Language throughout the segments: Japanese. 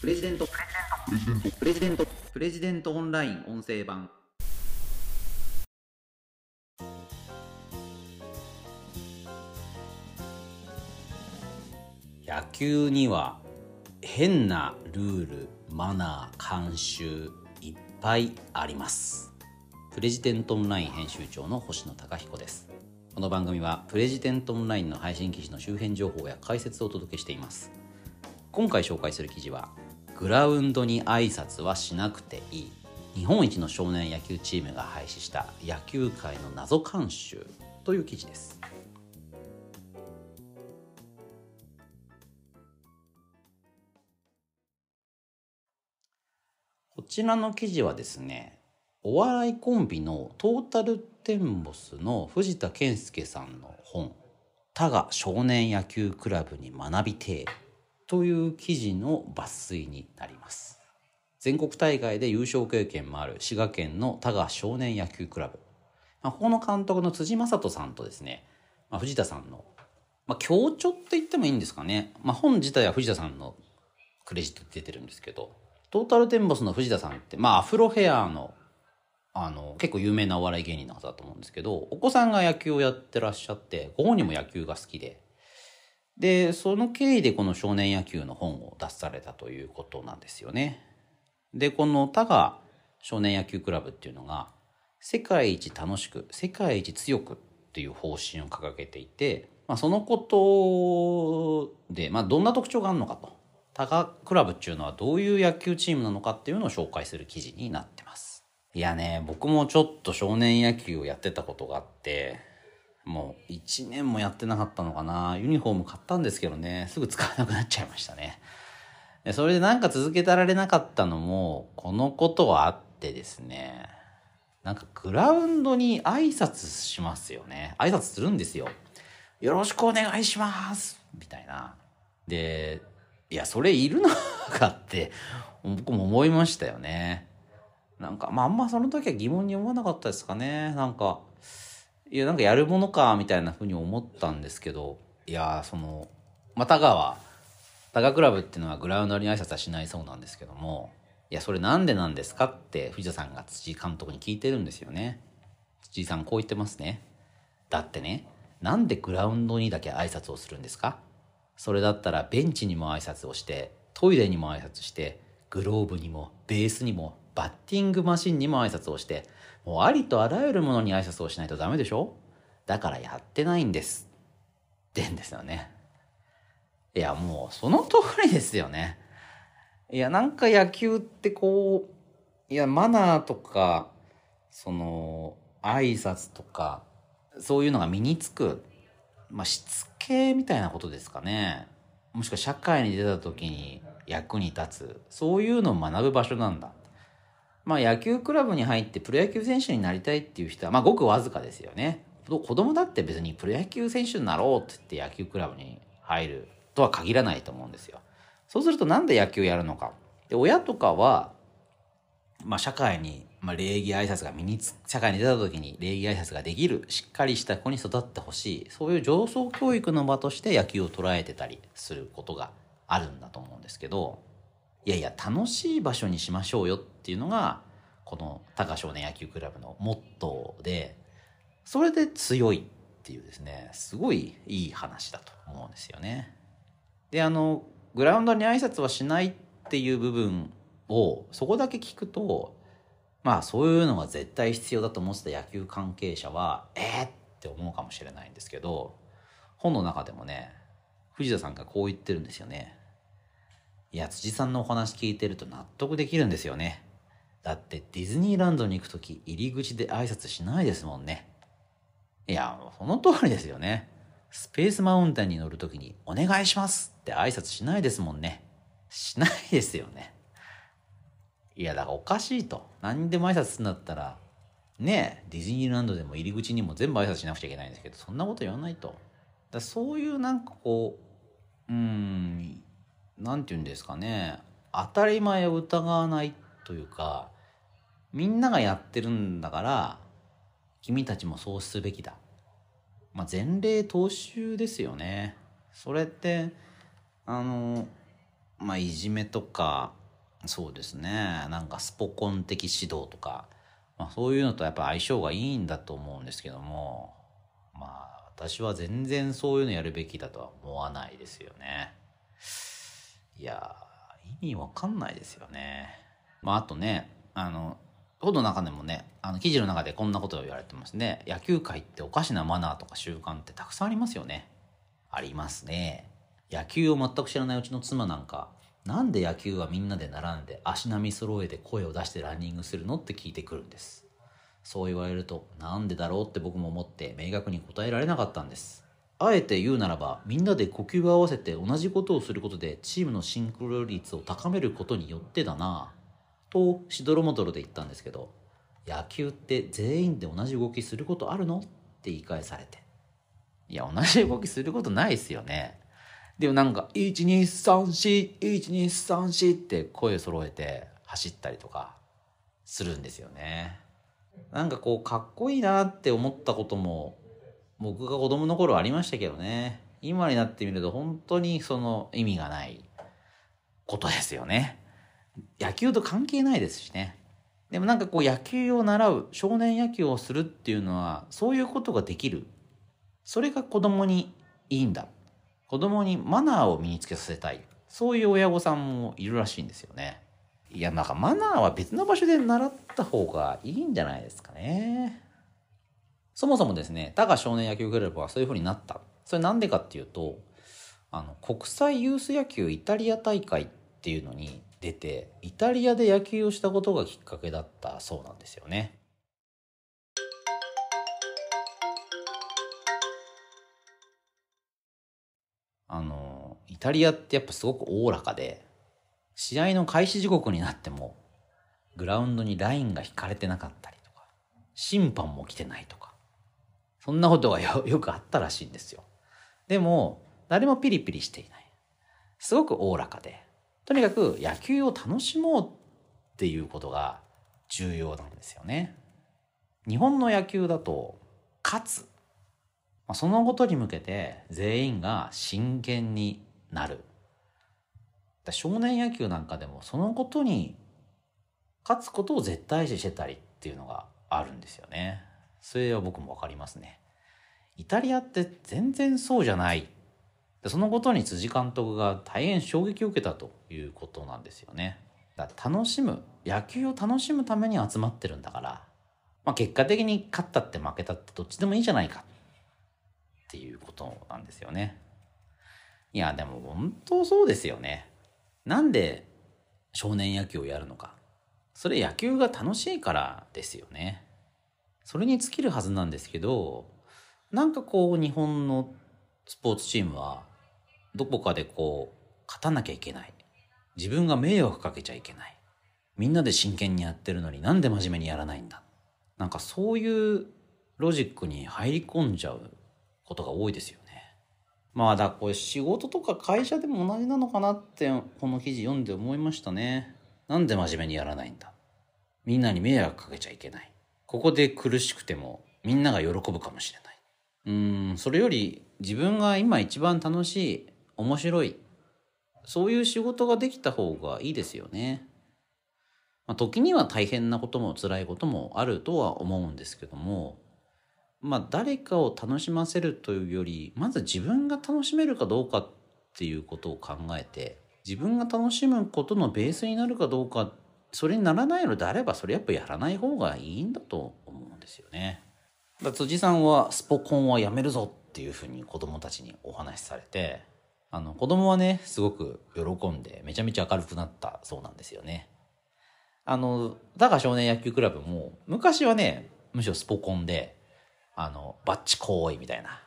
プレジデントオンライン音声版。野球には変なルール、マナー、慣習いっぱいあります。プレジデントオンライン編集長の星野貴彦です。この番組はプレジデントオンラインの配信記事の周辺情報や解説をお届けしています。今回紹介する記事は、グラウンドに挨拶はしなくていい、日本一の少年野球チームが廃止した野球界の謎慣習という記事です。こちらの記事はですね、お笑いコンビのトータルテンボスの藤田健介さんの本、多賀少年野球クラブに学びてという記事の抜粋になります。全国大会で優勝経験もある滋賀県の多賀少年野球クラブ、ここの監督の辻正人さんとですね、藤田さんの、協調って言ってもいいんですかね、本自体は藤田さんのクレジット出てるんですけど、トータルテンボスの藤田さんって、アフロヘアの、結構有名なお笑い芸人の方だと思うんですけど、お子さんが野球をやってらっしゃって、ご本人も野球が好きで、その経緯でこの少年野球の本を出されたということなんですよね。で、この多賀少年野球クラブっていうのが、世界一楽しく、世界一強くっていう方針を掲げていて、そのことで、どんな特徴があるのかと、多賀クラブっていうのはどういう野球チームなのかっていうのを紹介する記事になってます。いやね、僕もちょっと少年野球をやってたことがあって、もう1年もやってなかったのかな。ユニフォーム買ったんですけどね、すぐ使わなくなっちゃいましたね。それで続けたられなかったのもこのことはあってですね、グラウンドに挨拶しますよね。挨拶するんですよ。よろしくお願いしますみたいな。で、いや、それいるのかって僕も思いましたよね。あんまその時は疑問に思わなかったですかね。やるものかみたいなふうに思ったんですけど、多賀クラブっていうのはグラウンドに挨拶はしないそうなんですけども、それなんでなんですかって藤田さんが辻監督に聞いてるんですよね。辻さんこう言ってますね。だってね、なんでグラウンドにだけ挨拶をするんですか？それだったらベンチにも挨拶をして、トイレにも挨拶して、グローブにもベースにもバッティングマシンにも挨拶をして、もうありとあらゆるものに挨拶をしないとダメでしょ。だからやってないんですってんですよね。いや、もうその通りですよね。いや、野球ってマナーとか挨拶とかそういうのが身につく、しつけみたいなことですかね。もしくは社会に出た時に役に立つ、そういうのを学ぶ場所なんだ。野球クラブに入ってプロ野球選手になりたいっていう人はごくわずかですよね。子供だって別にプロ野球選手になろうって言って野球クラブに入るとは限らないと思うんですよ。そうするとなんで野球やるのか。で、親とかは、社会に、礼儀挨拶が社会に出た時に礼儀挨拶ができる、しっかりした子に育ってほしい、そういう上層教育の場として野球を捉えてたりすることがあるんだと思うんですけど、楽しい場所にしましょうよっていうのがこの多賀少年野球クラブのモットーで、それで強いっていうですね、すごいいい話だと思うんですよね。で、グラウンドに挨拶はしないっていう部分をそこだけ聞くと、そういうのが絶対必要だと思ってた野球関係者はって思うかもしれないんですけど、本の中でもね、藤田さんがこう言ってるんですよね。辻さんのお話聞いてると納得できるんですよね。だってディズニーランドに行くとき入り口で挨拶しないですもんね。その通りですよね。スペースマウンテンに乗るときにお願いしますって挨拶しないですもんね。しないですよね。だからおかしいと。何でも挨拶するんだったらね、ディズニーランドでも入り口にも全部挨拶しなくちゃいけないんですけど、そんなこと言わないと。だからそういうなんていうんですかね、当たり前を疑わないというか、みんながやってるんだから君たちもそうすべきだ、前例踏襲ですよね。それってまあ、いじめとか、そうですね、なんかスポコン的指導とか、まあ、そういうのとやっぱ相性がいいんだと思うんですけども、まあ私は全然そういうのやるべきだとは思わないですよね。いや意味わかんないですよね。まああとね、本の中でもね、記事の中でこんなことを言われてますね。野球界っておかしなマナーとか習慣ってたくさんありますよね。ありますね。野球を全く知らないうちの妻なんか、なんで野球はみんなで並んで足並み揃えて声を出してランニングするのって聞いてくるんです。そう言われるとなんでだろうって僕も思って明確に答えられなかったんです。あえて言うならば、みんなで呼吸を合わせて同じことをすることでチームのシンクロ率を高めることによってだなとしどろもどろで言ったんですけど、野球って全員で同じ動きすることあるのって言い返されて、いや同じ動きすることないですよね。でもなんか 1,2,3,4 って声揃えて走ったりとかするんですよね。なんかこうかっこいいなって思ったことも僕が子供の頃ありましたけどね。今になってみると本当にその意味がないことですよね。野球と関係ないですしね。でもなんかこう野球を習う、少年野球をするっていうのはそういうことができる。それが子供にいいんだ。子供にマナーを身につけさせたい。そういう親御さんもいるらしいんですよね。いやなんかマナーは別の場所で習った方がいいんじゃないですかね。そもそもですね、多賀少年野球クラブはそういう風になった。それなんでかっていうと、国際ユース野球イタリア大会っていうのに出て、イタリアで野球をしたことがきっかけだったそうなんですよね。イタリアってやっぱすごくおおらかで、試合の開始時刻になってもグラウンドにラインが引かれてなかったりとか、審判も来てないとか、そんなことが よくあったらしいんですよ。でも誰もピリピリしていない、すごくおおらかで、とにかく野球を楽しもうっていうことが重要なんですよね。日本の野球だと勝つ、そのことに向けて全員が真剣になる。少年野球なんかでもそのことに勝つことを絶対視してたりっていうのがあるんですよね。それは僕も分かりますね。イタリアって全然そうじゃない。そのことに辻監督が大変衝撃を受けたということなんですよね。だから楽しむ、野球を楽しむために集まってるんだから、結果的に勝ったって負けたってどっちでもいいじゃないかっていうことなんですよね。いやでも本当そうですよね。なんで少年野球をやるのか、それ野球が楽しいからですよね。それに尽きるはずなんですけど、なんかこう日本のスポーツチームはどこかでこう勝たなきゃいけない、自分が迷惑かけちゃいけない、みんなで真剣にやってるのになんで真面目にやらないんだ、なんかそういうロジックに入り込んじゃうことが多いですよね。だこれ仕事とか会社でも同じなのかなってこの記事読んで思いましたね。なんで真面目にやらないんだ、みんなに迷惑かけちゃいけない、ここで苦しくてもみんなが喜ぶかもしれない、それより自分が今一番楽しい、面白い、そういう仕事ができた方がいいですよね。時には大変なことも辛いこともあるとは思うんですけども、誰かを楽しませるというより、まず自分が楽しめるかどうかっていうことを考えて、自分が楽しむことのベースになるかどうか、それにならないのであれば、それやっぱやらない方がいいんだと思うんですよね。辻さんはスポコンはやめるぞっていうふうに子供たちにお話しされて、子供はね、すごく喜んでめちゃめちゃ明るくなったそうなんですよね。だが少年野球クラブも昔はね、むしろスポコンでバッチ行為みたいな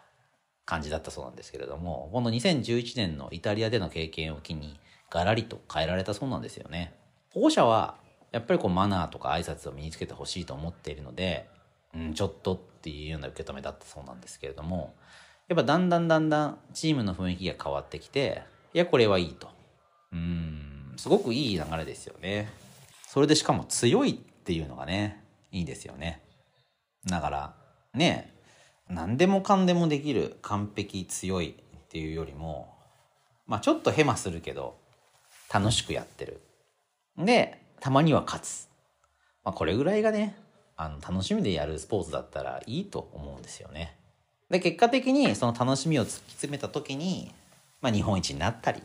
感じだったそうなんですけれども、この2011年のイタリアでの経験を機にガラリと変えられたそうなんですよね。保護者はやっぱりこうマナーとか挨拶を身につけてほしいと思っているので、ちょっとっていうような受け止めだったそうなんですけれども、やっぱだんだんチームの雰囲気が変わってきて、いやこれはいいと、すごくいい流れですよね。それでしかも強いっていうのがね、いいですよね。だからね、何でもかんでもできる、完璧、強いっていうよりも、ちょっとヘマするけど楽しくやってる。で、たまには勝つ。まあ、これぐらいがね、楽しみでやるスポーツだったらいいと思うんですよね。で、結果的にその楽しみを突き詰めた時に、まあ、日本一になったり、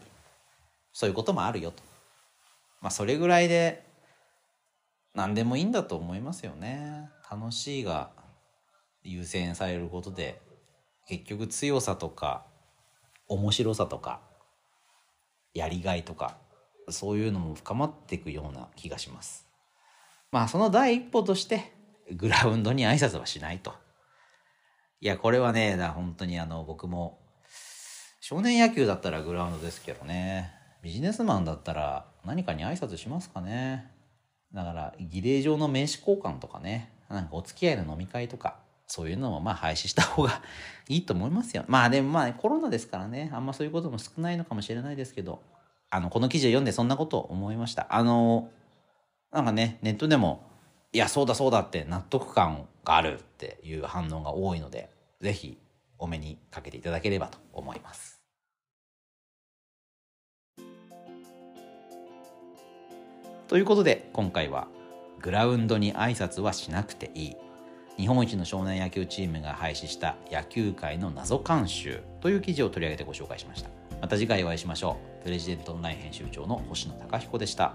そういうこともあるよと。まあ、それぐらいで何でもいいんだと思いますよね。楽しいが優先されることで、結局強さとか面白さとかやりがいとか、そういうのも深まっていくような気がします。まあ、その第一歩としてグラウンドに挨拶はしないと。いや、これはね、本当に僕も少年野球だったらグラウンドですけどね、ビジネスマンだったら何かに挨拶しますかね。だから儀礼上の名刺交換とかね、なんかお付き合いの飲み会とか、そういうのもまあ廃止した方がいいと思いますよ。まあでもまあコロナですからね、あんまそういうことも少ないのかもしれないですけど、この記事を読んでそんなことを思いました。なんかね、ネットでもいやそうだそうだって納得感があるっていう反応が多いので、ぜひお目にかけていただければと思います。ということで、今回はグラウンドに挨拶はしなくていい、日本一の少年野球チームが廃止した野球界の謎慣習という記事を取り上げてご紹介しました。また次回お会いしましょう。プレジデントオンライン編集長の星野貴彦でした。